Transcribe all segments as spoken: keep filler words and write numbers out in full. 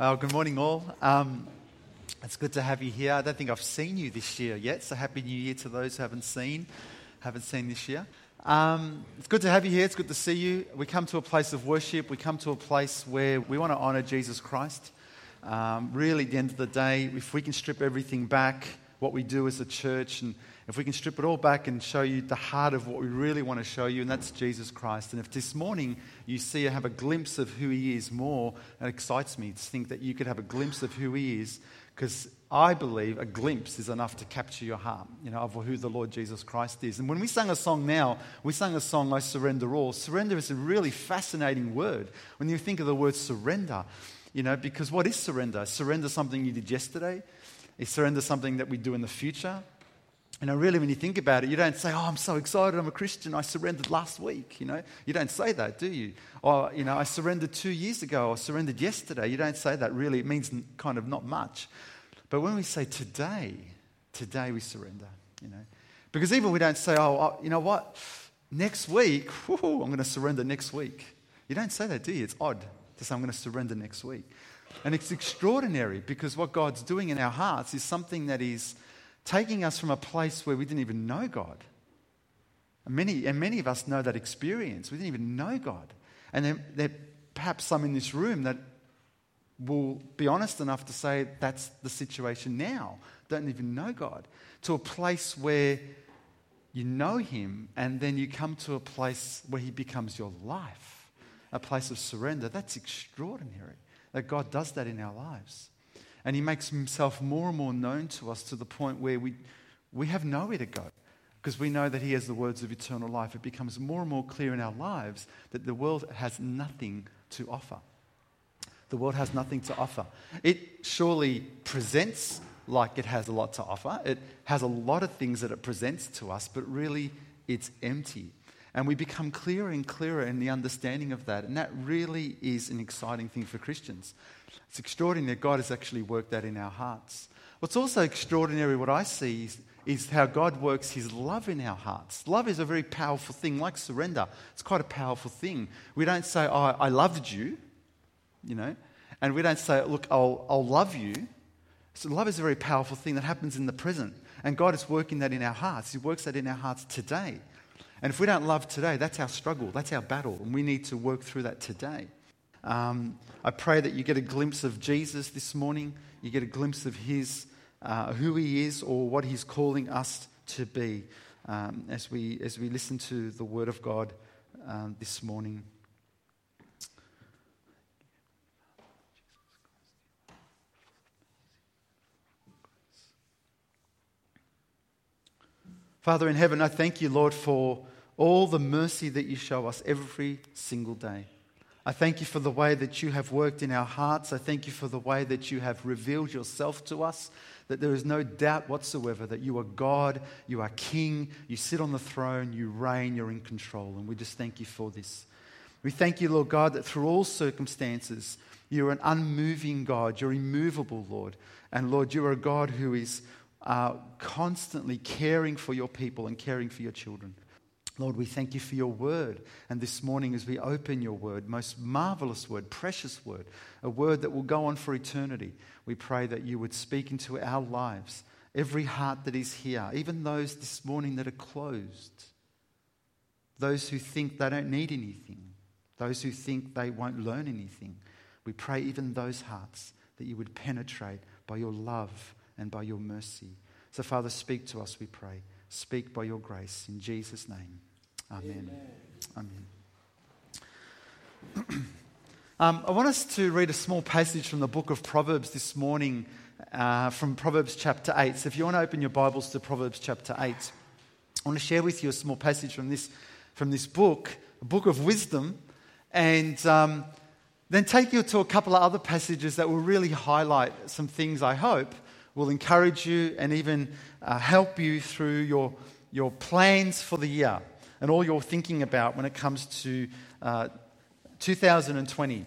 Uh, good morning, all. Um, it's good to have you here. I don't think I've seen you this year yet, so Happy New Year to those who haven't seen, haven't seen this year. Um, it's good to have you here. It's good to see you. We come to a place of worship. We come to a place where we want to honour Jesus Christ. Um, really, at the end of the day, if we can strip everything back, what we do as a church, and if we can strip it all back and show you the heart of what we really want to show you, and that's Jesus Christ. And if this morning you see or have a glimpse of who he is more, that excites me to think that you could have a glimpse of who he is, because I believe a glimpse is enough to capture your heart, you know, of who the Lord Jesus Christ is. And when we sang a song now, we sang a song, I Surrender All. Surrender is a really fascinating word. When you think of the word surrender, you know, because what is surrender? Surrender something you did yesterday? Is surrender something that we do in the future? You know, really, when you think about it, you don't say, oh, I'm so excited, I'm a Christian, I surrendered last week, you know. You don't say that, do you? Or, you know, I surrendered two years ago, I surrendered yesterday. You don't say that, really. It means kind of not much. But when we say today, today we surrender, you know. Because even we don't say, oh, you know what, next week, whoo, I'm going to surrender next week. You don't say that, do you? It's odd to say I'm going to surrender next week. And it's extraordinary, because what God's doing in our hearts is something that is taking us from a place where we didn't even know God. And many, and many of us know that experience. We didn't even know God. And there, there perhaps some in this room that will be honest enough to say that's the situation now. Don't even know God. To a place where you know him, and then you come to a place where he becomes your life. A place of surrender. That's extraordinary. That God does that in our lives. And he makes himself more and more known to us to the point where we we have nowhere to go, because we know that he has the words of eternal life. It becomes more and more clear in our lives that the world has nothing to offer. The world has nothing to offer. It surely presents like it has a lot to offer. It has a lot of things that it presents to us, but really it's empty. And we become clearer and clearer in the understanding of that. And that really is an exciting thing for Christians. It's extraordinary that God has actually worked that in our hearts. What's also extraordinary, what I see, is, is how God works his love in our hearts. Love is a very powerful thing, like surrender. It's quite a powerful thing. We don't say, oh, I loved you, you know, and we don't say, look, I'll, I'll love you. So love is a very powerful thing that happens in the present. And God is working that in our hearts. He works that in our hearts today. And if we don't love today, that's our struggle, that's our battle, and we need to work through that today. Um, I pray that you get a glimpse of Jesus this morning, you get a glimpse of his, uh, who he is or what he's calling us to be um, as we as we listen to the word of God um, this morning. Father in heaven, I thank you, Lord, for all the mercy that you show us every single day. I thank you for the way that you have worked in our hearts. I thank you for the way that you have revealed yourself to us, that there is no doubt whatsoever that you are God, you are King, you sit on the throne, you reign, you're in control. And we just thank you for this. We thank you, Lord God, that through all circumstances, you're an unmoving God, you're immovable, Lord. And Lord, you are a God who is Uh, constantly caring for your people and caring for your children. Lord, we thank you for your word. And this morning as we open your word, most marvelous word, precious word, a word that will go on for eternity, we pray that you would speak into our lives, every heart that is here, even those this morning that are closed, those who think they don't need anything, those who think they won't learn anything. We pray even those hearts that you would penetrate by your love and by your mercy. So, Father, speak to us, we pray. Speak by your grace. In Jesus' name. Amen. Amen. Amen. um, I want us to read a small passage from the book of Proverbs this morning, uh, from Proverbs chapter eight. So if you want to open your Bibles to Proverbs chapter eight, I want to share with you a small passage from this from this book, a book of wisdom, and um, then take you to a couple of other passages that will really highlight some things, I hope, will encourage you and even uh, help you through your your plans for the year and all you're thinking about when it comes to uh, two thousand twenty.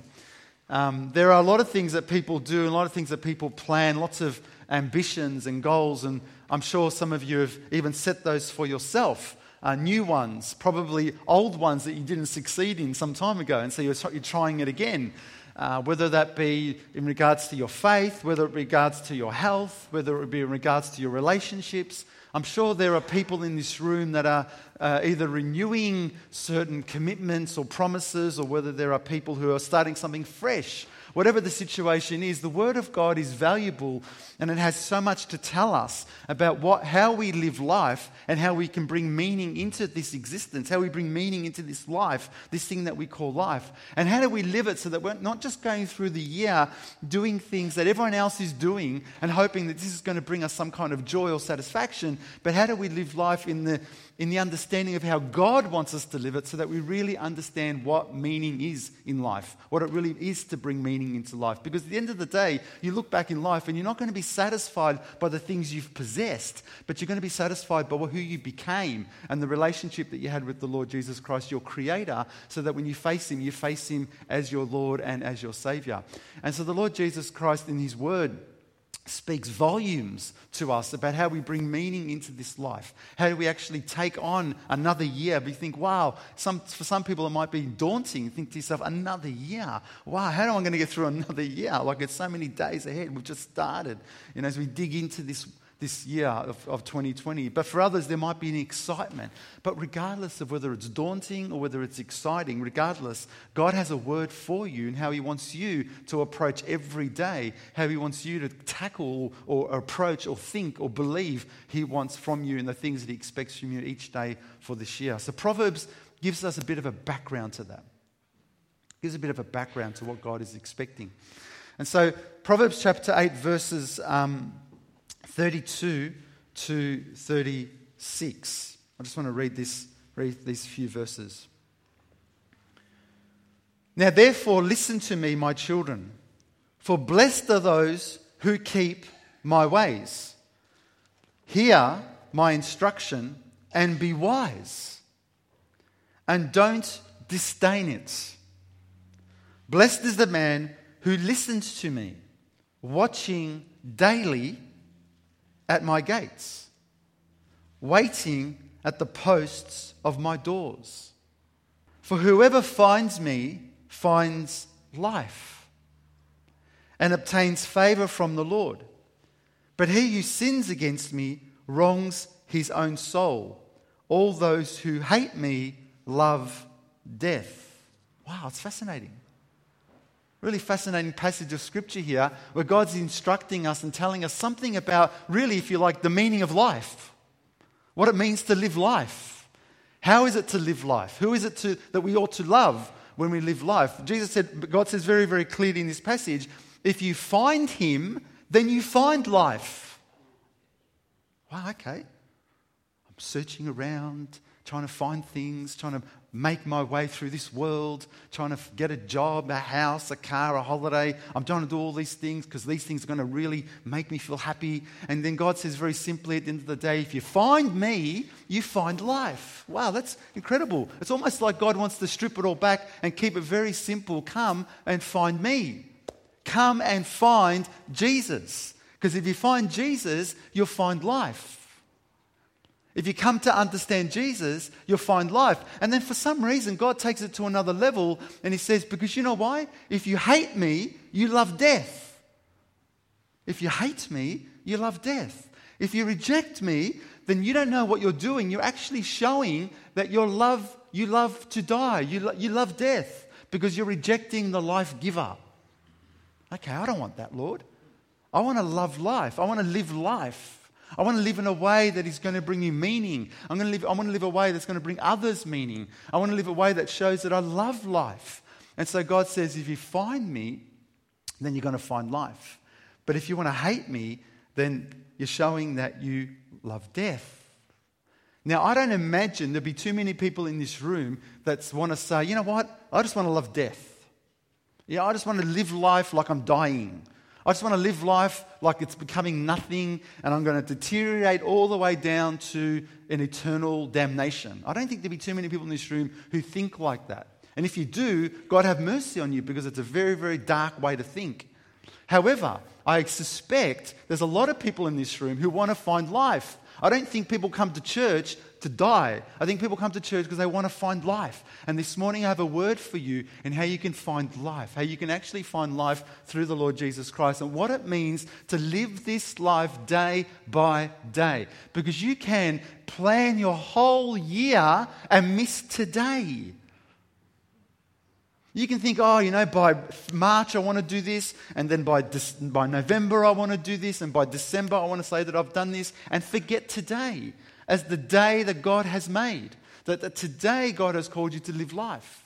Um, there are a lot of things that people do and a lot of things that people plan, lots of ambitions and goals, and I'm sure some of you have even set those for yourself, uh, new ones, probably old ones that you didn't succeed in some time ago, and so you're, you're trying it again. uh, whether that be in regards to your faith, whether it regards to your health, whether it be in regards to your relationships. I'm sure there are people in this room that are uh, either renewing certain commitments or promises, or whether there are people who are starting something fresh. Whatever the situation is, the Word of God is valuable, and it has so much to tell us about what, how we live life and how we can bring meaning into this existence, how we bring meaning into this life, this thing that we call life. And how do we live it so that we're not just going through the year doing things that everyone else is doing and hoping that this is going to bring us some kind of joy or satisfaction, but how do we live life in the in the understanding of how God wants us to live it so that we really understand what meaning is in life, what it really is to bring meaning into life. Because at the end of the day, you look back in life and you're not going to be satisfied by the things you've possessed, but you're going to be satisfied by who you became and the relationship that you had with the Lord Jesus Christ, your Creator, so that when you face Him, you face Him as your Lord and as your Savior. And so the Lord Jesus Christ in His Word speaks volumes to us about how we bring meaning into this life. How do we actually take on another year? We think, wow, some, for some people it might be daunting. Think to yourself, another year? Wow, how am I going to get through another year? Like, it's so many days ahead. We've just started, you know, as we dig into this this year of, of twenty twenty. But for others, there might be an excitement. But regardless of whether it's daunting or whether it's exciting, regardless, God has a word for you and how He wants you to approach every day, how He wants you to tackle or approach or think or believe He wants from you and the things that He expects from you each day for this year. So Proverbs gives us a bit of a background to that. Gives a bit of a background to what God is expecting. And so Proverbs chapter eight, verses Um, thirty-two to thirty-six. I just want to read this, read these few verses. Now therefore listen to me, my children, for blessed are those who keep my ways. Hear my instruction and be wise, and don't disdain it. Blessed is the man who listens to me, watching daily at my gates, waiting at the posts of my doors. For whoever finds me finds life and obtains favor from the Lord. But he who sins against me wrongs his own soul. All those who hate me love death. Wow, it's fascinating. Really fascinating passage of scripture here where God's instructing us and telling us something about, really, if you like, the meaning of life, what it means to live life. How is it to live life? Who is it to, that we ought to love when we live life? Jesus said, God says very, very clearly in this passage, if you find Him, then you find life. Wow, okay. I'm searching around, trying to find things, trying to make my way through this world, trying to get a job, a house, a car, a holiday. I'm trying to do all these things because these things are going to really make me feel happy. And then God says very simply at the end of the day, if you find me, you find life. Wow, that's incredible. It's almost like God wants to strip it all back and keep it very simple. Come and find me. Come and find Jesus. Because if you find Jesus, you'll find life. If you come to understand Jesus, you'll find life. And then for some reason, God takes it to another level and He says, because you know why? If you hate me, you love death. If you hate me, you love death. If you reject me, then you don't know what you're doing. You're actually showing that your love, you love to die. You, lo- you love death because you're rejecting the life giver. Okay, I don't want that, Lord. I want to love life. I want to live life. I want to live in a way that is going to bring you meaning. I'm going to live, I want to live a way that's going to bring others meaning. I want to live a way that shows that I love life. And so God says, if you find me, then you're going to find life. But if you want to hate me, then you're showing that you love death. Now, I don't imagine there'd be too many people in this room that want to say, you know what? I just want to love death. Yeah, I just want to live life like I'm dying. I just want to live life like it's becoming nothing and I'm going to deteriorate all the way down to an eternal damnation. I don't think there'd be too many people in this room who think like that. And if you do, God have mercy on you because it's a very, very dark way to think. However, I suspect there's a lot of people in this room who want to find life. I don't think people come to church to die. I think people come to church because they want to find life. And this morning I have a word for you in how you can find life, how you can actually find life through the Lord Jesus Christ and what it means to live this life day by day. Because you can plan your whole year and miss today. You can think, oh, you know, by March I want to do this, and then by De- by November I want to do this, and by December I want to say that I've done this, and forget today as the day that God has made, that, that today God has called you to live life.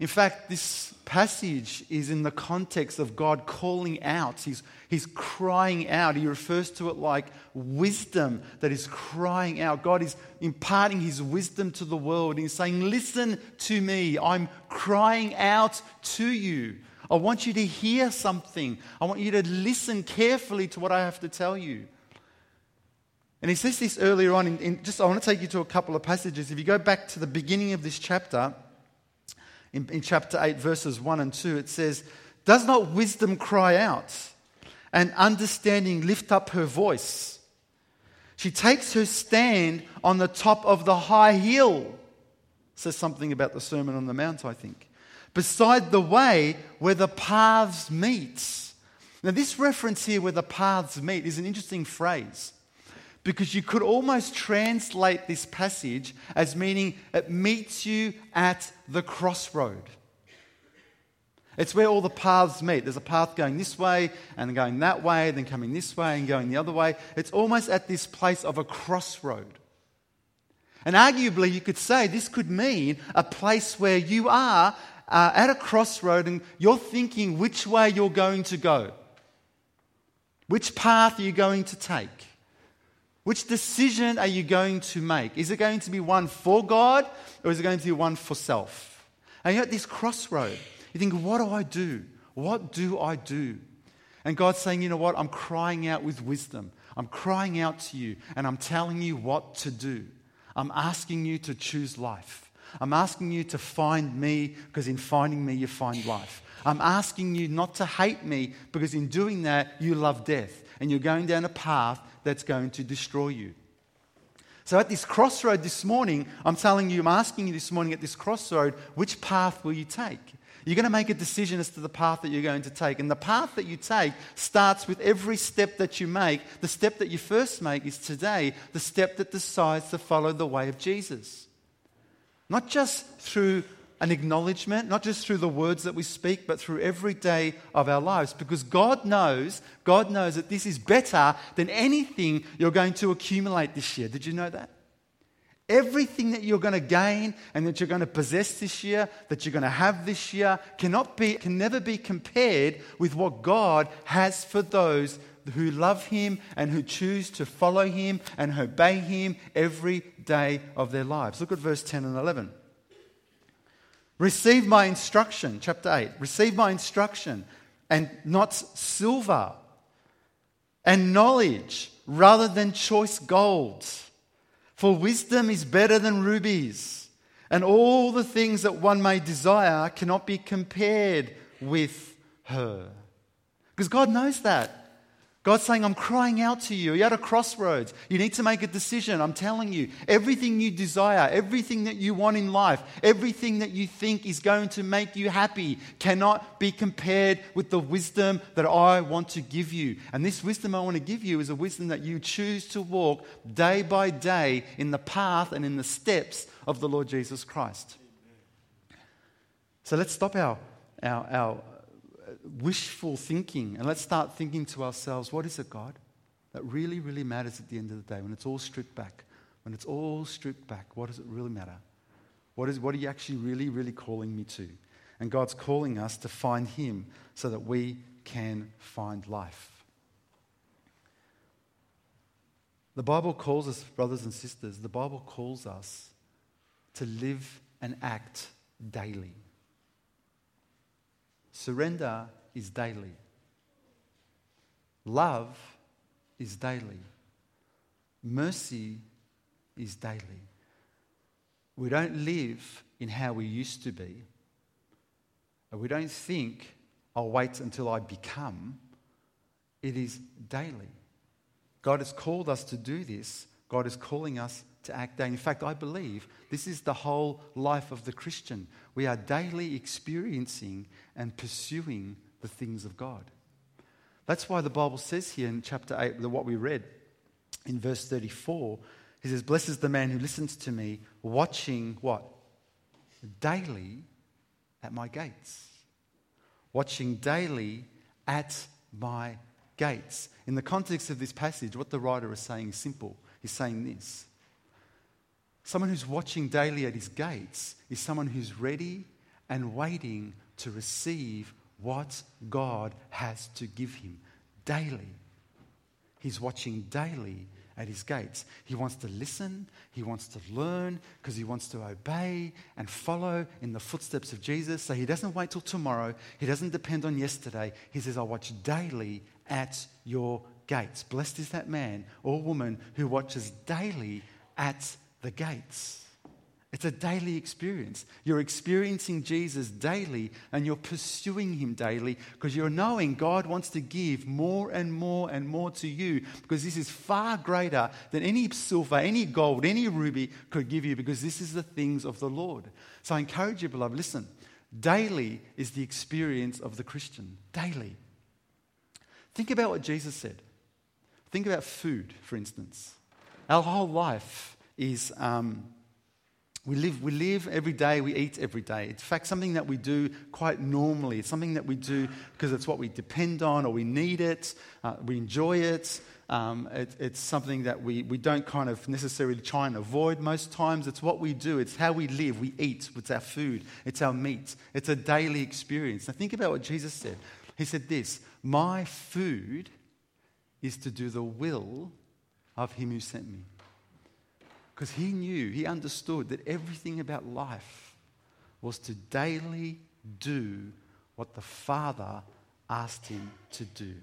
In fact, this passage is in the context of God calling out. He's, he's crying out. He refers to it like wisdom that is crying out. God is imparting his wisdom to the world. He's saying, listen to me. I'm crying out to you. I want you to hear something. I want you to listen carefully to what I have to tell you. And he says this earlier on. In, in just, I want to take you to a couple of passages. If you go back to the beginning of this chapter, In, in chapter eight, verses one and two, it says, does not wisdom cry out and understanding lift up her voice? She takes her stand on the top of the high hill. Says something about the Sermon on the Mount, I think. Beside the way where the paths meet. Now this reference here, where the paths meet, is an interesting phrase. Because you could almost translate this passage as meaning it meets you at the crossroad. It's where all the paths meet. There's a path going this way and going that way, then coming this way and going the other way. It's almost at this place of a crossroad. And arguably you could say this could mean a place where you are uh, at a crossroad and you're thinking which way you're going to go. Which path are you going to take? Which decision are you going to make? Is it going to be one for God or is it going to be one for self? And you're at this crossroad. You think, what do I do? What do I do? And God's saying, you know what? I'm crying out with wisdom. I'm crying out to you and I'm telling you what to do. I'm asking you to choose life. I'm asking you to find me because in finding me you find life. I'm asking you not to hate me because in doing that you love death and you're going down a path that's going to destroy you. So at this crossroad this morning, I'm telling you, I'm asking you this morning at this crossroad, which path will you take? You're going to make a decision as to the path that you're going to take. And the path that you take starts with every step that you make. The step that you first make is today, the step that decides to follow the way of Jesus. Not just through an acknowledgement, not just through the words that we speak, but through every day of our lives. Because God knows, God knows that this is better than anything you're going to accumulate this year. Did you know that? Everything that you're going to gain and that you're going to possess this year, that you're going to have this year, cannot be, can never be compared with what God has for those who love Him and who choose to follow Him and obey Him every day of their lives. Look at verse ten and eleven. Receive my instruction, chapter eight, receive my instruction and not silver and knowledge rather than choice gold. For wisdom is better than rubies and all the things that one may desire cannot be compared with her. Because God knows that. God's saying, I'm crying out to you. You're at a crossroads. You need to make a decision. I'm telling you, everything you desire, everything that you want in life, everything that you think is going to make you happy cannot be compared with the wisdom that I want to give you. And this wisdom I want to give you is a wisdom that you choose to walk day by day in the path and in the steps of the Lord Jesus Christ. So let's stop our our our. wishful thinking and let's start thinking to ourselves, what is it, God, that really really matters at the end of the day? When it's all stripped back, when it's all stripped back what does it really matter? What is what are you actually really really calling me to? And God's calling us to find Him so that we can find life. The Bible calls us, brothers and sisters, the Bible calls us to live and act daily. Surrender is daily. Love is daily. Mercy is daily. We don't live in how we used to be. We don't think, I'll wait until I become. It is daily. God has called us to do this. God is calling us to act daily. In fact, I believe this is the whole life of the Christian. We are daily experiencing and pursuing the things of God. That's why the Bible says here in chapter eight, what we read in verse thirty-four, he says, "Blessed is the man who listens to me, watching what? Daily at my gates." Watching daily at my gates. In the context of this passage, what the writer is saying is simple. He's saying this. Someone who's watching daily at his gates is someone who's ready and waiting to receive what God has to give him daily. He's watching daily at his gates. He wants to listen, he wants to learn, because he wants to obey and follow in the footsteps of Jesus. So he doesn't wait till tomorrow, he doesn't depend on yesterday. He says, "I watch daily at your gates." Blessed is that man or woman who watches daily at the gates. It's a daily experience. You're experiencing Jesus daily and you're pursuing him daily because you're knowing God wants to give more and more and more to you, because this is far greater than any silver, any gold, any ruby could give you, because this is the things of the Lord. So I encourage you, beloved, listen, daily is the experience of the Christian. Daily. Think about what Jesus said. Think about food, for instance. Our whole life is um, we live we live every day, we eat every day. In fact, something that we do quite normally. It's something that we do because it's what we depend on, or we need it, uh, we enjoy it. Um, it. It's something that we, we don't kind of necessarily try and avoid most times. It's what we do. It's how we live. We eat. It's our food. It's our meat. It's a daily experience. Now think about what Jesus said. He said this, "My food is to do the will of him who sent me." Because he knew, he understood that everything about life was to daily do what the Father asked him to do.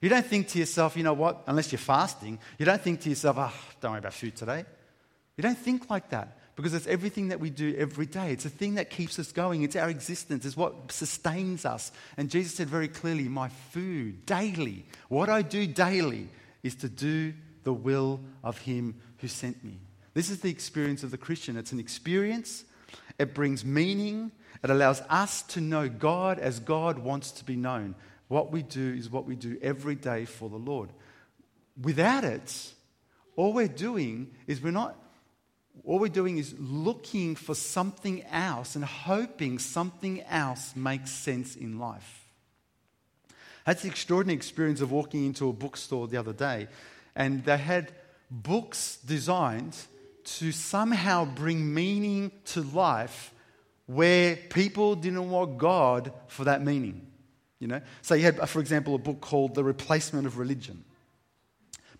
You don't think to yourself, you know what, unless you're fasting, you don't think to yourself, "Ah, oh, don't worry about food today." You don't think like that, because it's everything that we do every day. It's a thing that keeps us going. It's our existence. It's what sustains us. And Jesus said very clearly, "My food daily, what I do daily, is to do the will of him who sent me." This is the experience of the Christian. It's an experience. It brings meaning. It allows us to know God as God wants to be known. What we do is what we do every day for the Lord. Without it, all we're doing is we're not, all we're doing is looking for something else and hoping something else makes sense in life. That's the extraordinary experience of walking into a bookstore the other day, and they had books designed to somehow bring meaning to life where people didn't want God for that meaning, you know. So you had, for example, a book called The Replacement of Religion.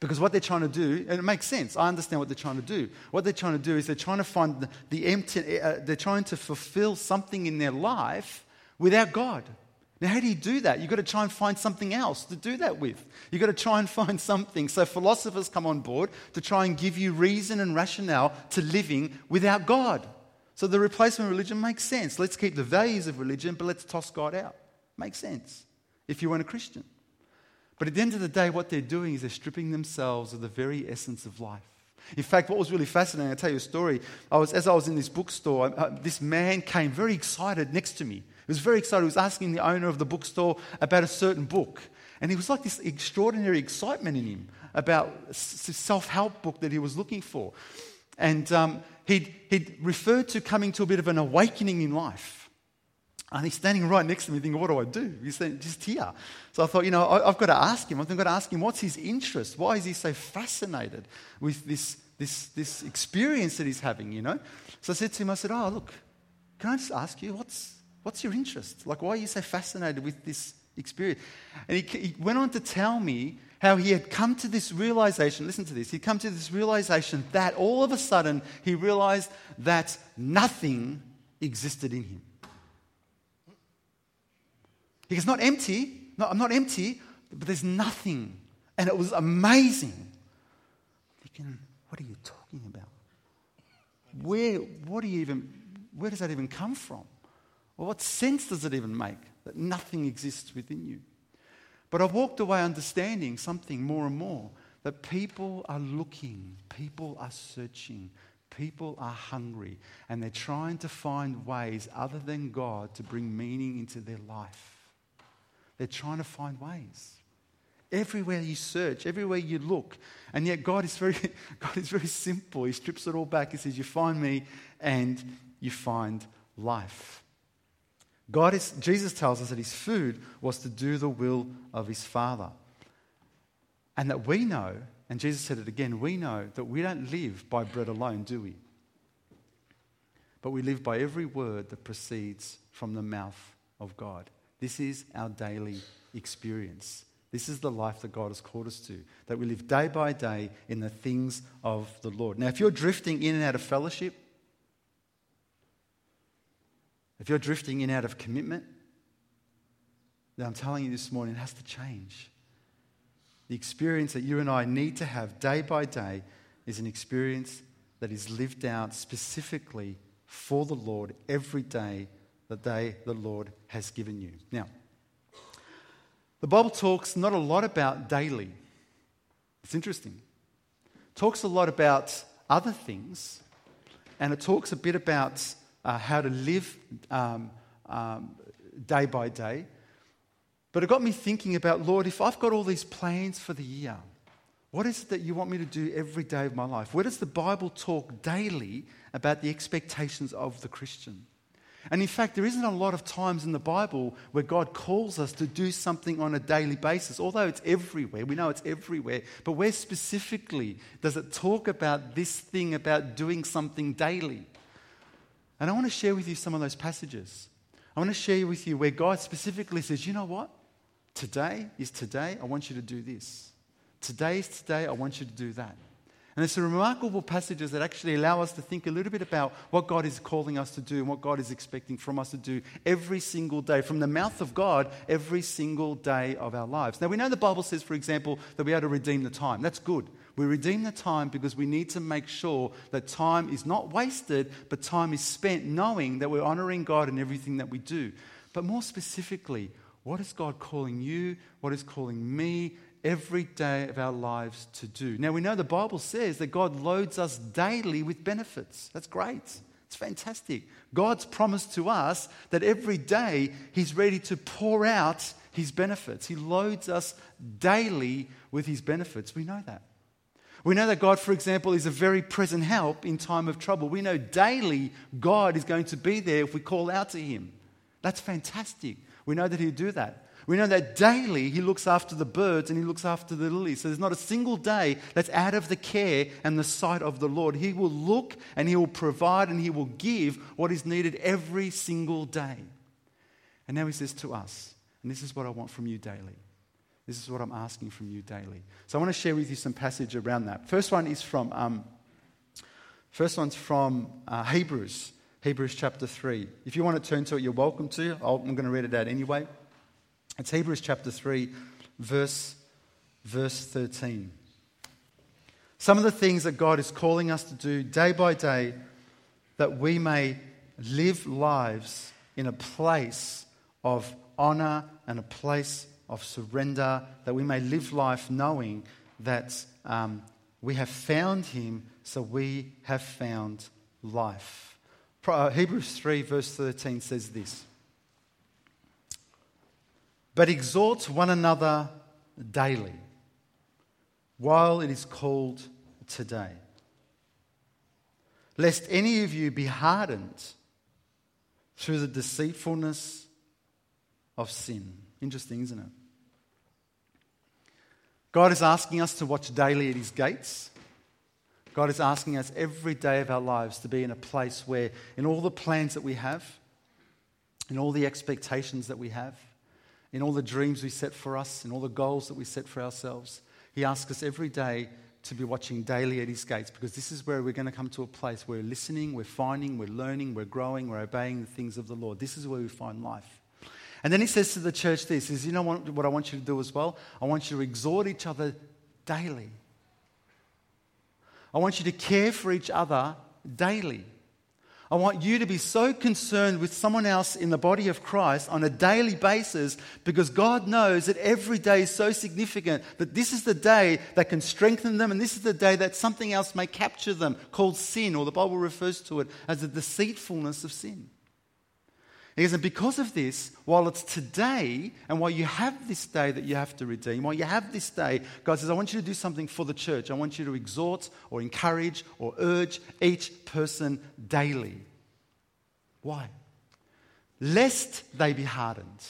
Because what they're trying to do, and it makes sense, I understand what they're trying to do. What they're trying to do is they're trying to find the empty, uh, they're trying to fulfill something in their life without God. Now, how do you do that? You've got to try and find something else to do that with. You've got to try and find something. So philosophers come on board to try and give you reason and rationale to living without God. So the replacement of religion makes sense. Let's keep the values of religion, but let's toss God out. Makes sense if you weren't a Christian. But at the end of the day, what they're doing is they're stripping themselves of the very essence of life. In fact, what was really fascinating, I'll tell you a story. I was, as I was in this bookstore, I, I, this man came very excited next to me. He was very excited. He was asking the owner of the bookstore about a certain book. And he was like this extraordinary excitement in him about a self-help book that he was looking for. And um, he'd, he'd referred to coming to a bit of an awakening in life. And he's standing right next to me thinking, what do I do? He's just here. So I thought, you know, I, I've got to ask him. I've got to ask him, what's his interest? Why is he so fascinated with this, this, this experience that he's having, you know? So I said to him, I said, oh, look, can I just ask you, what's... What's your interest? Like, why are you so fascinated with this experience? And he, he went on to tell me how he had come to this realization. Listen to this. He'd come to this realization that all of a sudden he realized that nothing existed in him. He goes, not empty. No, I'm not empty, but there's nothing. And it was amazing. Thinking, what are you talking about? Where, what do you even, where does that even come from? Well, what sense does it even make that nothing exists within you? But I've walked away understanding something more and more, that people are looking, people are searching, people are hungry, and they're trying to find ways other than God to bring meaning into their life. They're trying to find ways. Everywhere you search, everywhere you look, and yet God is very, God is very simple. He strips it all back. He says, you find me and you find life. God is, Jesus tells us that his food was to do the will of his Father. And that we know, and Jesus said it again, we know that we don't live by bread alone, do we? But we live by every word that proceeds from the mouth of God. This is our daily experience. This is the life that God has called us to, that we live day by day in the things of the Lord. Now, if you're drifting in and out of fellowship, if you're drifting in and out of commitment, then I'm telling you this morning, it has to change. The experience that you and I need to have day by day is an experience that is lived out specifically for the Lord every day, the day the Lord has given you. Now, the Bible talks not a lot about daily. It's interesting. It talks a lot about other things, and it talks a bit about uh, how to live um, um, day by day. But it got me thinking about, Lord, if I've got all these plans for the year, what is it that you want me to do every day of my life? Where does the Bible talk daily about the expectations of the Christian? And in fact, there isn't a lot of times in the Bible where God calls us to do something on a daily basis, although it's everywhere. We know it's everywhere. But where specifically does it talk about this thing about doing something daily? And I want to share with you some of those passages. I want to share with you where God specifically says, you know what? Today is today. I want you to do this. Today is today. I want you to do that. And it's remarkable passages that actually allow us to think a little bit about what God is calling us to do and what God is expecting from us to do every single day, from the mouth of God, every single day of our lives. Now, we know the Bible says, for example, that we are to redeem the time. That's good. We redeem the time because we need to make sure that time is not wasted, but time is spent knowing that we're honoring God in everything that we do. But more specifically, what is God calling you? What is calling me every day of our lives to do? Now, we know the Bible says that God loads us daily with benefits. That's great. It's fantastic. God's promised to us that every day he's ready to pour out his benefits. He loads us daily with his benefits. We know that. We know that God, for example, is a very present help in time of trouble. We know daily God is going to be there if we call out to him. That's fantastic. We know that he'll do that. We know that daily he looks after the birds and he looks after the lilies. So there's not a single day that's out of the care and the sight of the Lord. He will look and he will provide and he will give what is needed every single day. And now he says to us, and this is what I want from you daily. This is what I'm asking from you daily. So I want to share with you some passage around that. First one is from, um, first one's from uh, Hebrews, Hebrews chapter three. If you want to turn to it, you're welcome to. I'll, I'm going to read it out anyway. It's Hebrews chapter three, verse, verse thirteen. Some of the things that God is calling us to do day by day that we may live lives in a place of honor and a place of surrender, that we may live life knowing that um, we have found him, so we have found life. Uh, Hebrews three, verse thirteen says this. But exhort one another daily, while it is called today, lest any of you be hardened through the deceitfulness of sin. Interesting, isn't it? God is asking us to watch daily at his gates. God is asking us every day of our lives to be in a place where, in all the plans that we have, in all the expectations that we have, in all the dreams we set for us, in all the goals that we set for ourselves, he asks us every day to be watching daily at his gates, because this is where we're going to come to a place where we're listening, we're finding, we're learning, we're growing, we're obeying the things of the Lord. This is where we find life. And then he says to the church this, is, you know what, what I want you to do as well? I want you to exhort each other daily. I want you to care for each other daily. I I want you to be so concerned with someone else in the body of Christ on a daily basis, because God knows that every day is so significant that this is the day that can strengthen them, and this is the day that something else may capture them, called sin, or the Bible refers to it as the deceitfulness of sin. He says, and because of this, while it's today, and while you have this day that you have to redeem, while you have this day, God says, I want you to do something for the church. I want you to exhort or encourage or urge each person daily. Why? Lest they be hardened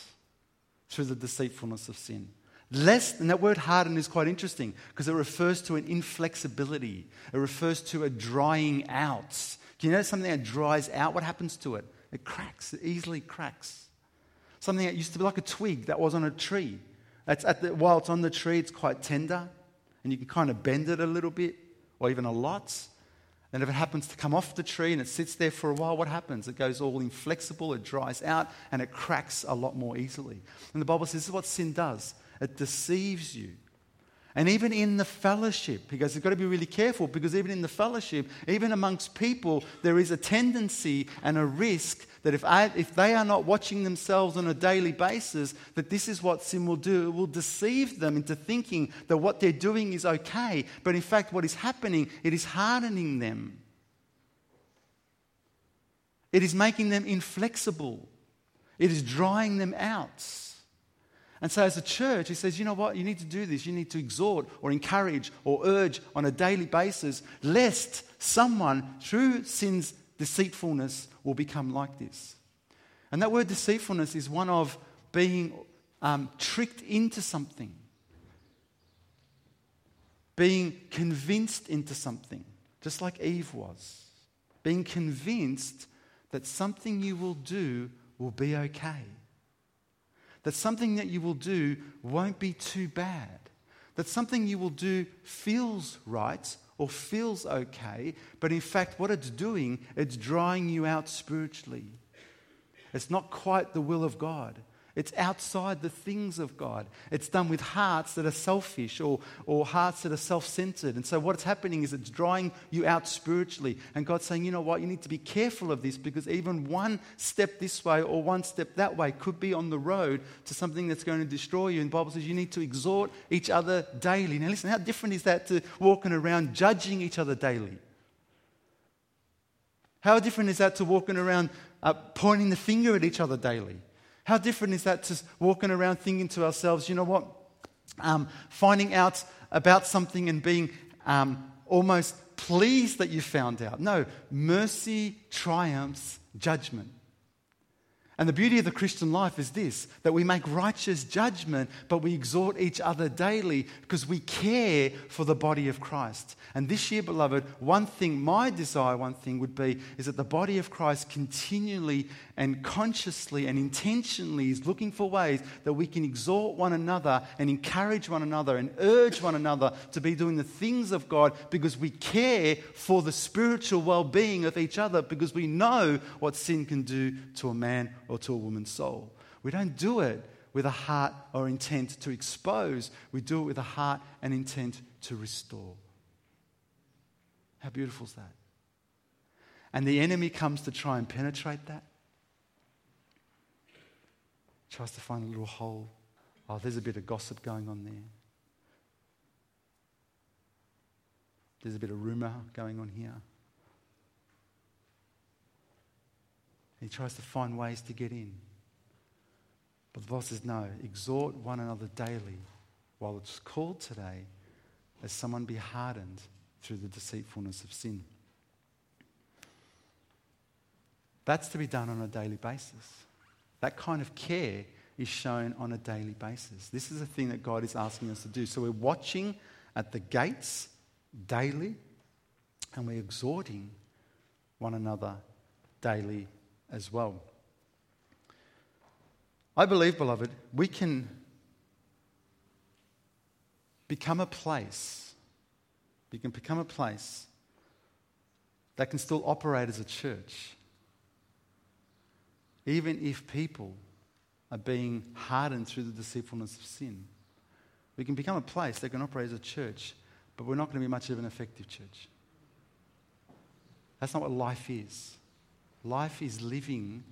through the deceitfulness of sin. Lest, and that word harden is quite interesting because it refers to an inflexibility. It refers to a drying out. Do you know something that dries out? What happens to it? It cracks, it easily cracks. Something that used to be like a twig that was on a tree. That's at the, while it's on the tree, it's quite tender, and you can kind of bend it a little bit, or even a lot. And if it happens to come off the tree and it sits there for a while, what happens? It goes all inflexible, it dries out, and it cracks a lot more easily. And the Bible says this is what sin does. It deceives you. And even in the fellowship, he goes, you've got to be really careful, because even in the fellowship, even amongst people, there is a tendency and a risk that if I, if they are not watching themselves on a daily basis, that this is what sin will do. It will deceive them into thinking that what they're doing is okay. But in fact, what is happening, it is hardening them. It is making them inflexible. It is drying them out. And so as a church, he says, you know what, you need to do this. You need to exhort or encourage or urge on a daily basis, lest someone through sin's deceitfulness will become like this. And that word deceitfulness is one of being um, tricked into something, being convinced into something, just like Eve was, being convinced that something you will do will be okay. That something that you will do won't be too bad. That something you will do feels right or feels okay, but in fact what it's doing, it's drying you out spiritually. It's not quite the will of God. It's outside the things of God. It's done with hearts that are selfish or, or hearts that are self-centered. And so what's happening is it's drying you out spiritually. And God's saying, you know what, you need to be careful of this, because even one step this way or one step that way could be on the road to something that's going to destroy you. And the Bible says you need to exhort each other daily. Now listen, how different is that to walking around judging each other daily? How different is that to walking around uh, pointing the finger at each other daily? How different is that to walking around thinking to ourselves, you know what, um, finding out about something and being um, almost pleased that you found out. No, mercy triumphs judgment. And the beauty of the Christian life is this, that we make righteous judgment, but we exhort each other daily because we care for the body of Christ. And this year, beloved, one thing, my desire, one thing would be, is that the body of Christ continually and consciously and intentionally is looking for ways that we can exhort one another and encourage one another and urge one another to be doing the things of God, because we care for the spiritual well-being of each other, because we know what sin can do to a man or to a woman's soul. We don't do it with a heart or intent to expose. We do it with a heart and intent to restore. How beautiful is that? And the enemy comes to try and penetrate that. Tries to find a little hole. Oh, there's a bit of gossip going on there. There's a bit of rumor going on here. He tries to find ways to get in. But the Bible says, no, exhort one another daily while it's called today, as someone be hardened through the deceitfulness of sin. That's to be done on a daily basis. That kind of care is shown on a daily basis. This is a thing that God is asking us to do. So we're watching at the gates daily, and we're exhorting one another daily as well. I believe, beloved, we can become a place, we can become a place that can still operate as a church, even if people are being hardened through the deceitfulness of sin. We can become a place that can operate as a church, but we're not going to be much of an effective church. That's not what life is. Life is living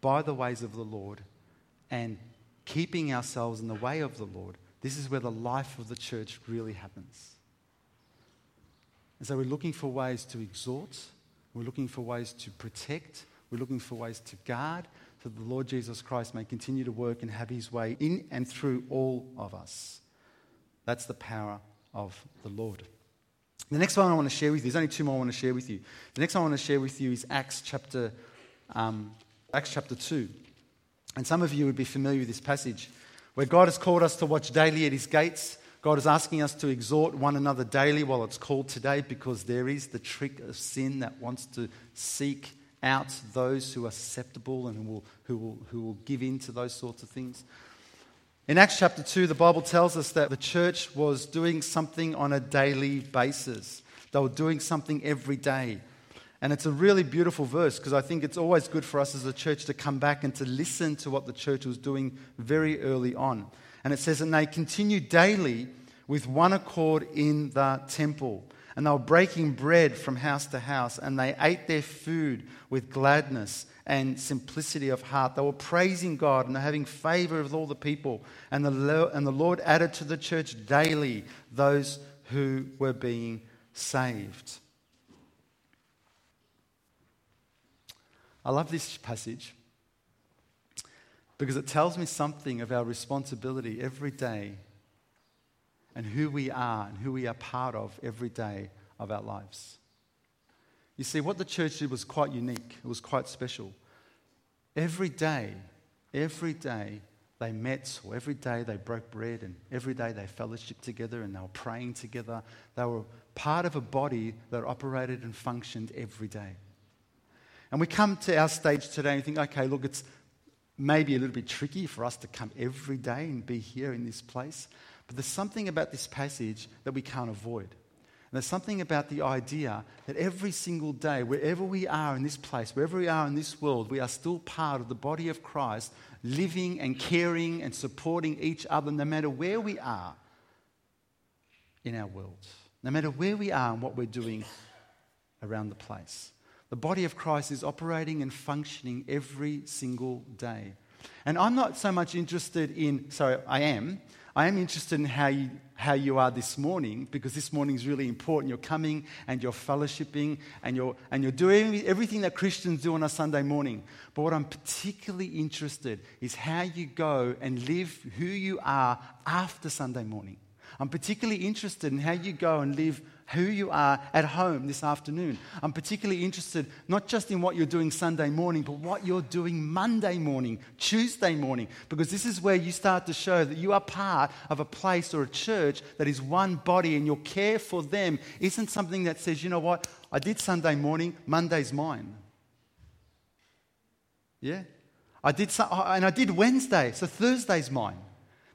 by the ways of the Lord and keeping ourselves in the way of the Lord. This is where the life of the church really happens. And so we're looking for ways to exhort. We're looking for ways to protect. We're looking for ways to guard so that the Lord Jesus Christ may continue to work and have his way in and through all of us. That's the power of the Lord. The next one I want to share with you, there's only two more I want to share with you. The next one I want to share with you is Acts chapter, um, Acts chapter two. And some of you would be familiar with this passage where God has called us to watch daily at his gates. God is asking us to exhort one another daily while it's called today, because there is the trick of sin that wants to seek out those who are susceptible and who will, who will, who will give in to those sorts of things. In Acts chapter two, the Bible tells us that the church was doing something on a daily basis. They were doing something every day. And it's a really beautiful verse, because I think it's always good for us as a church to come back and to listen to what the church was doing very early on. And it says, and they continued daily with one accord in the temple. And they were breaking bread from house to house. And they ate their food with gladness and simplicity of heart. They were praising God and having favor with all the people. And the, and the Lord added to the church daily those who were being saved. I love this passage because it tells me something of our responsibility every day and who we are and who we are part of every day of our lives. You see, what the church did was quite unique. It was quite special. Every day, every day they met, or every day they broke bread, and every day they fellowshiped together and they were praying together. They were part of a body that operated and functioned every day. And we come to our stage today and think, okay, look, it's maybe a little bit tricky for us to come every day and be here in this place. But there's something about this passage that we can't avoid. And there's something about the idea that every single day, wherever we are in this place, wherever we are in this world, we are still part of the body of Christ, living and caring and supporting each other, no matter where we are in our world, no matter where we are and what we're doing around the place. The body of Christ is operating and functioning every single day. And I'm not so much interested in, sorry, I am, I am interested in how you, how you are this morning, because this morning is really important. You're coming and you're fellowshipping and you're, and you're doing everything that Christians do on a Sunday morning. But what I'm particularly interested in is how you go and live who you are after Sunday morning. I'm particularly interested in how you go and live who you are at home this afternoon. I'm particularly interested not just in what you're doing Sunday morning, but what you're doing Monday morning, Tuesday morning, because this is where you start to show that you are part of a place or a church that is one body, and your care for them isn't something that says, you know what, I did Sunday morning, Monday's mine. Yeah? I did, and I did Wednesday, so Thursday's mine.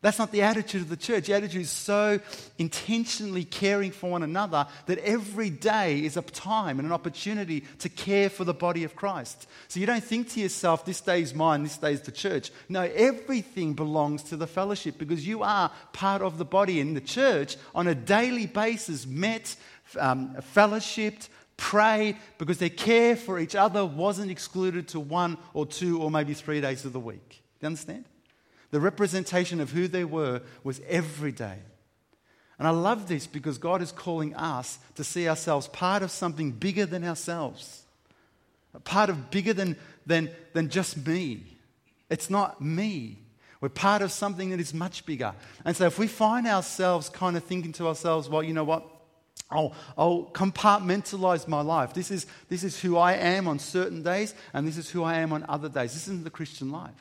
That's not the attitude of the church. The attitude is so intentionally caring for one another that every day is a time and an opportunity to care for the body of Christ. So you don't think to yourself, this day is mine, this day is the church. No, everything belongs to the fellowship, because you are part of the body. And the church on a daily basis met, um, fellowshipped, prayed, because their care for each other wasn't excluded to one or two or maybe three days of the week. Do you understand? The representation of who they were was every day. And I love this because God is calling us to see ourselves part of something bigger than ourselves, a part of bigger than, than, than just me. It's not me. We're part of something that is much bigger. And so if we find ourselves kind of thinking to ourselves, well, you know what? I'll, I'll compartmentalize my life. This is, this is who I am on certain days, and this is who I am on other days. This isn't the Christian life.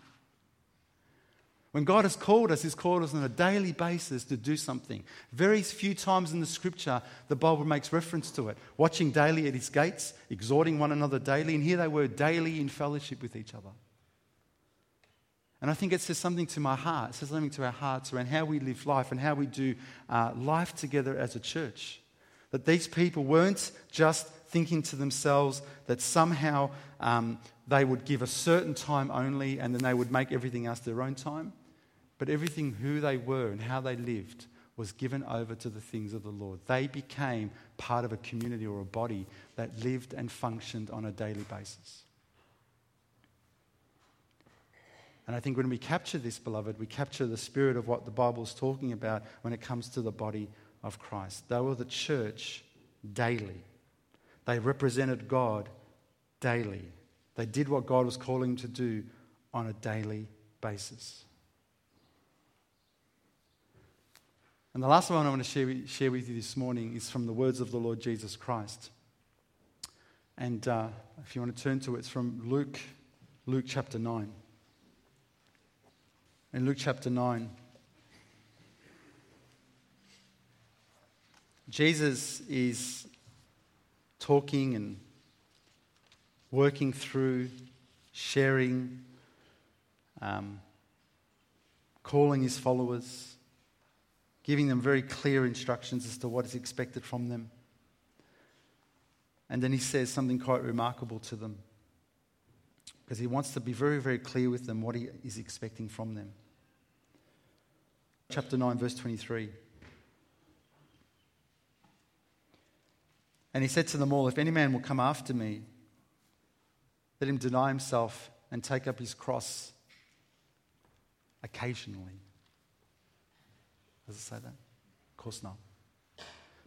When God has called us, he's called us on a daily basis to do something. Very few times in the scripture, the Bible makes reference to it. Watching daily at his gates, exhorting one another daily, and here they were daily in fellowship with each other. And I think it says something to my heart. It says something to our hearts around how we live life and how we do uh, life together as a church. That these people weren't just thinking to themselves that somehow um, they would give a certain time only and then they would make everything else their own time. But everything who they were and how they lived was given over to the things of the Lord. They became part of a community or a body that lived and functioned on a daily basis. And I think when we capture this, beloved, we capture the spirit of what the Bible's talking about when it comes to the body of Christ. They were the church daily. They represented God daily. They did what God was calling them to do on a daily basis. And the last one I want to share with, share with you this morning is from the words of the Lord Jesus Christ. And uh, if you want to turn to it, it's from Luke, Luke chapter nine. In Luke chapter nine, Jesus is talking and working through, sharing, um, calling his followers, giving them very clear instructions as to what is expected from them. And then he says something quite remarkable to them, because he wants to be very, very clear with them what he is expecting from them. Chapter nine, verse twenty-three. And he said to them all, "If any man will come after me, let him deny himself and take up his cross occasionally." Does it say that? Of course not.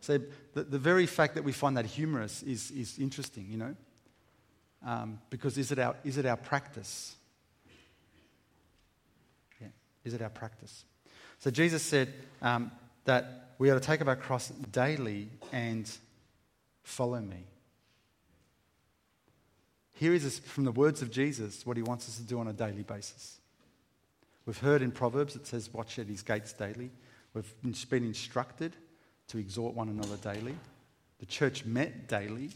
So the, the very fact that we find that humorous is, is interesting, you know, um, because is it our is it our practice? Yeah, is it our practice? So Jesus said um, that we ought to take up our cross daily and follow me. Here is, from the words of Jesus, what he wants us to do on a daily basis. We've heard in Proverbs it says, "Watch at his gates daily." We've been instructed to exhort one another daily. The church met daily.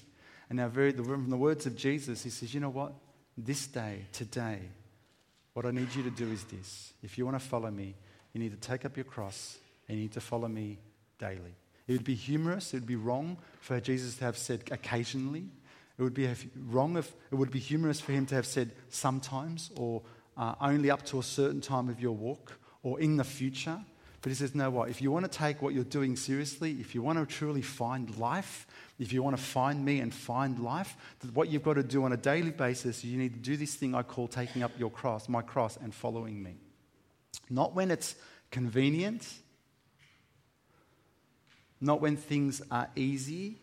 And now very, from the words of Jesus, he says, you know what? This day, today, what I need you to do is this. If you want to follow me, you need to take up your cross and you need to follow me daily. It would be humorous. It would be wrong for Jesus to have said occasionally. It would be wrong if it would be humorous for him to have said sometimes or uh, only up to a certain time of your walk or in the future. But he says, no, what? If you want to take what you're doing seriously, if you want to truly find life, if you want to find me and find life, that what you've got to do on a daily basis, you need to do this thing I call taking up your cross, my cross, and following me. Not when it's convenient, not when things are easy,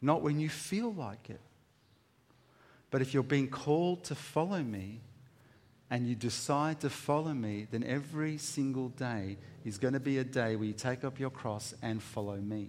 not when you feel like it. But if you're being called to follow me, and you decide to follow me, then every single day is going to be a day where you take up your cross and follow me.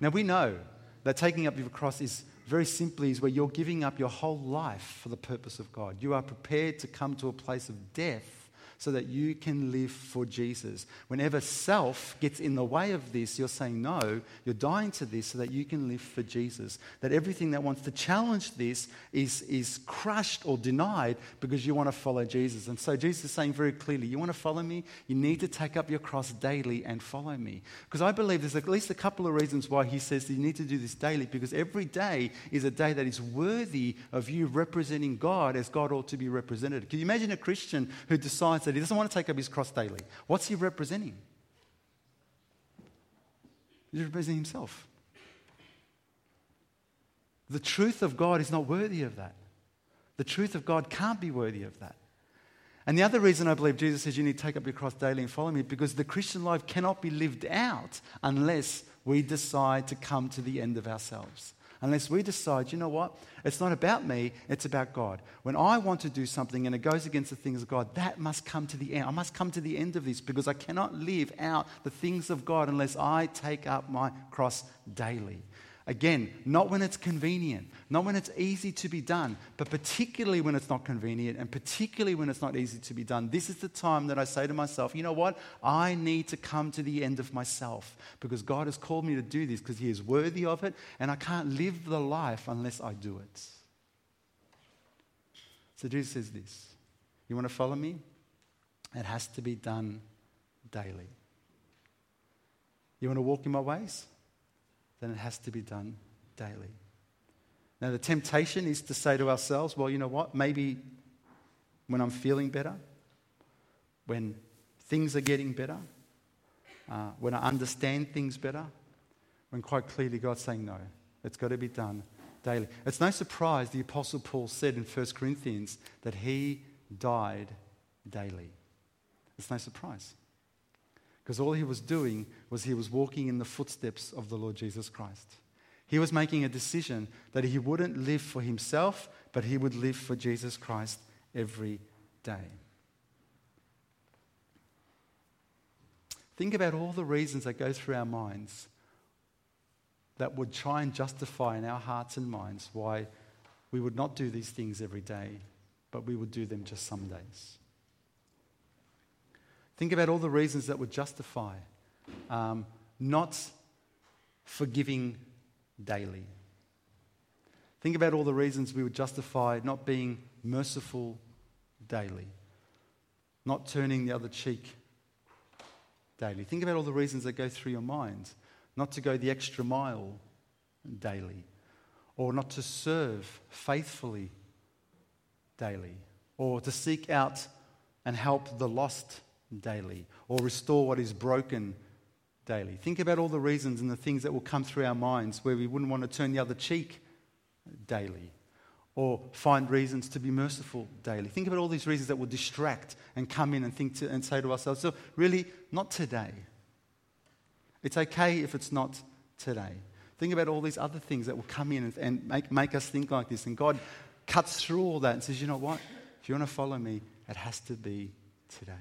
Now, we know that taking up your cross is very simply is where you're giving up your whole life for the purpose of God. You are prepared to come to a place of death so that you can live for Jesus. Whenever self gets in the way of this, you're saying, no, you're dying to this so that you can live for Jesus. That everything that wants to challenge this is, is crushed or denied because you want to follow Jesus. And so Jesus is saying very clearly, you want to follow me? You need to take up your cross daily and follow me. Because I believe there's at least a couple of reasons why he says that you need to do this daily, because every day is a day that is worthy of you representing God as God ought to be represented. Can you imagine a Christian who decides that he doesn't want to take up his cross daily? What's he representing? He's representing himself. The truth of God is not worthy of that. The truth of God can't be worthy of that. And the other reason I believe Jesus says you need to take up your cross daily and follow me, because the Christian life cannot be lived out unless we decide to come to the end of ourselves. Unless we decide, you know what, it's not about me, it's about God. When I want to do something and it goes against the things of God, that must come to the end. I must come to the end of this, because I cannot live out the things of God unless I take up my cross daily. Again, not when it's convenient, not when it's easy to be done, but particularly when it's not convenient and particularly when it's not easy to be done. This is the time that I say to myself, you know what? I need to come to the end of myself, because God has called me to do this because he is worthy of it, and I can't live the life unless I do it. So Jesus says this, you want to follow me? It has to be done daily. You want to walk in my ways? Then it has to be done daily. Now, the temptation is to say to ourselves, well, you know what, maybe when I'm feeling better, when things are getting better, uh, when I understand things better, when quite clearly God's saying, no, it's got to be done daily. It's no surprise the Apostle Paul said in First Corinthians that he died daily. It's no surprise. Because all he was doing was he was walking in the footsteps of the Lord Jesus Christ. He was making a decision that he wouldn't live for himself, but he would live for Jesus Christ every day. Think about all the reasons that go through our minds that would try and justify in our hearts and minds why we would not do these things every day, but we would do them just some days. Think about all the reasons that would justify um, not forgiving daily. Think about all the reasons we would justify not being merciful daily, not turning the other cheek daily. Think about all the reasons that go through your mind, not to go the extra mile daily, or not to serve faithfully daily, or to seek out and help the lost daily, or restore what is broken daily. Think about all the reasons and the things that will come through our minds where we wouldn't want to turn the other cheek daily, or find reasons to be merciful daily. Think about all these reasons that will distract and come in and think to, and say to ourselves, so really, not today. It's okay if it's not today. Think about all these other things that will come in and, and make, make us think like this. And God cuts through all that and says, you know what? If you want to follow me, it has to be today.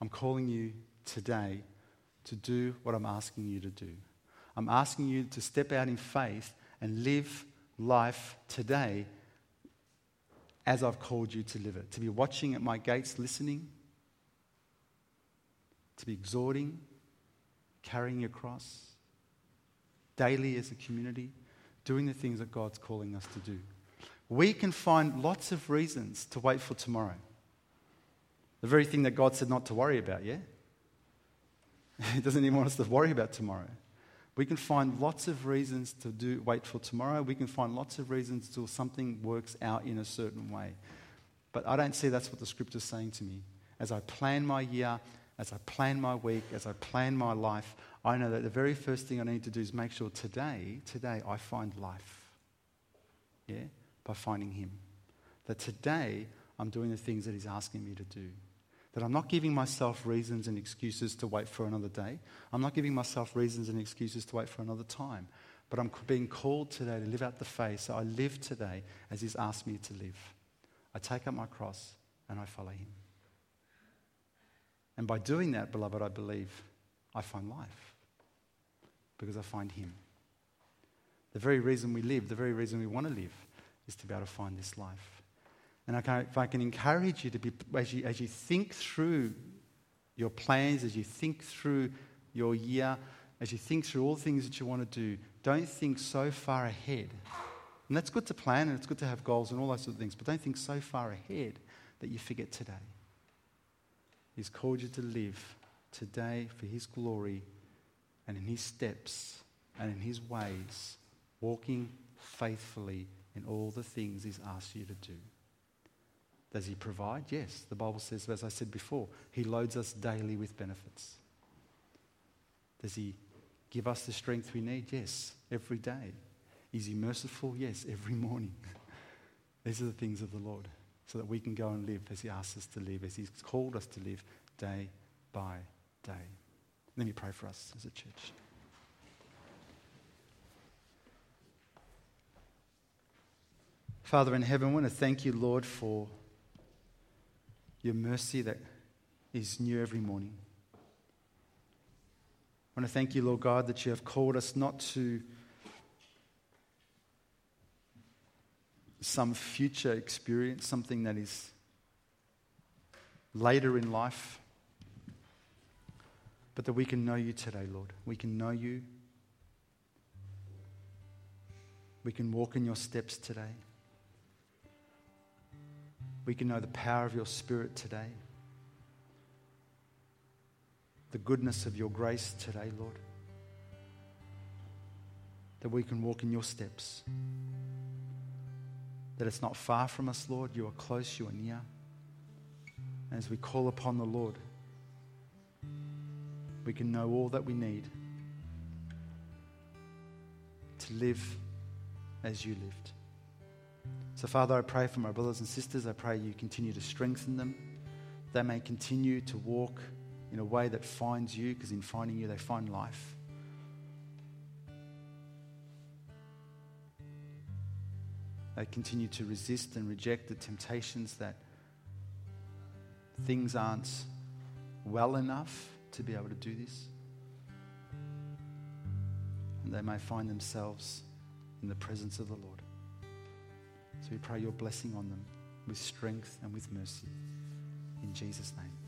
I'm calling you today to do what I'm asking you to do. I'm asking you to step out in faith and live life today as I've called you to live it. To be watching at my gates, listening. To be exhorting, carrying your cross. Daily as a community, doing the things that God's calling us to do. We can find lots of reasons to wait for tomorrow. The very thing that God said not to worry about, yeah? He doesn't even want us to worry about tomorrow. We can find lots of reasons to do wait for tomorrow. We can find lots of reasons till something works out in a certain way. But I don't see that's what the scripture is saying to me. As I plan my year, as I plan my week, as I plan my life, I know that the very first thing I need to do is make sure today, today I find life. Yeah? By finding him. That today I'm doing the things that he's asking me to do. That I'm not giving myself reasons and excuses to wait for another day. I'm not giving myself reasons and excuses to wait for another time. But I'm being called today to live out the faith. So I live today as he's asked me to live. I take up my cross and I follow him. And by doing that, beloved, I believe I find life. Because I find him. The very reason we live, the very reason we want to live, is to be able to find this life. And I can, if I can encourage you to be, as you, as you think through your plans, as you think through your year, as you think through all things that you want to do, don't think so far ahead. And that's good to plan and it's good to have goals and all those sort of things, but don't think so far ahead that you forget today. He's called you to live today for his glory and in his steps and in his ways, walking faithfully in all the things he's asked you to do. Does he provide? Yes. The Bible says, as I said before, he loads us daily with benefits. Does he give us the strength we need? Yes, every day. Is he merciful? Yes, every morning. These are the things of the Lord, so that we can go and live as he asks us to live, as he's called us to live day by day. Let me pray for us as a church. Father in heaven, I want to thank you, Lord, for your mercy that is new every morning. I want to thank you, Lord God, that you have called us not to some future experience, something that is later in life, but that we can know you today, Lord. We can know you. We can walk in your steps today. We can know the power of your Spirit today. The goodness of your grace today, Lord. That we can walk in your steps. That it's not far from us, Lord. You are close, you are near. And as we call upon the Lord, we can know all that we need to live as you lived. So, Father, I pray for my brothers and sisters. I pray you continue to strengthen them. They may continue to walk in a way that finds you, because in finding you, they find life. They continue to resist and reject the temptations that things aren't well enough to be able to do this. And they may find themselves in the presence of the Lord. So we pray your blessing on them with strength and with mercy. In Jesus' name.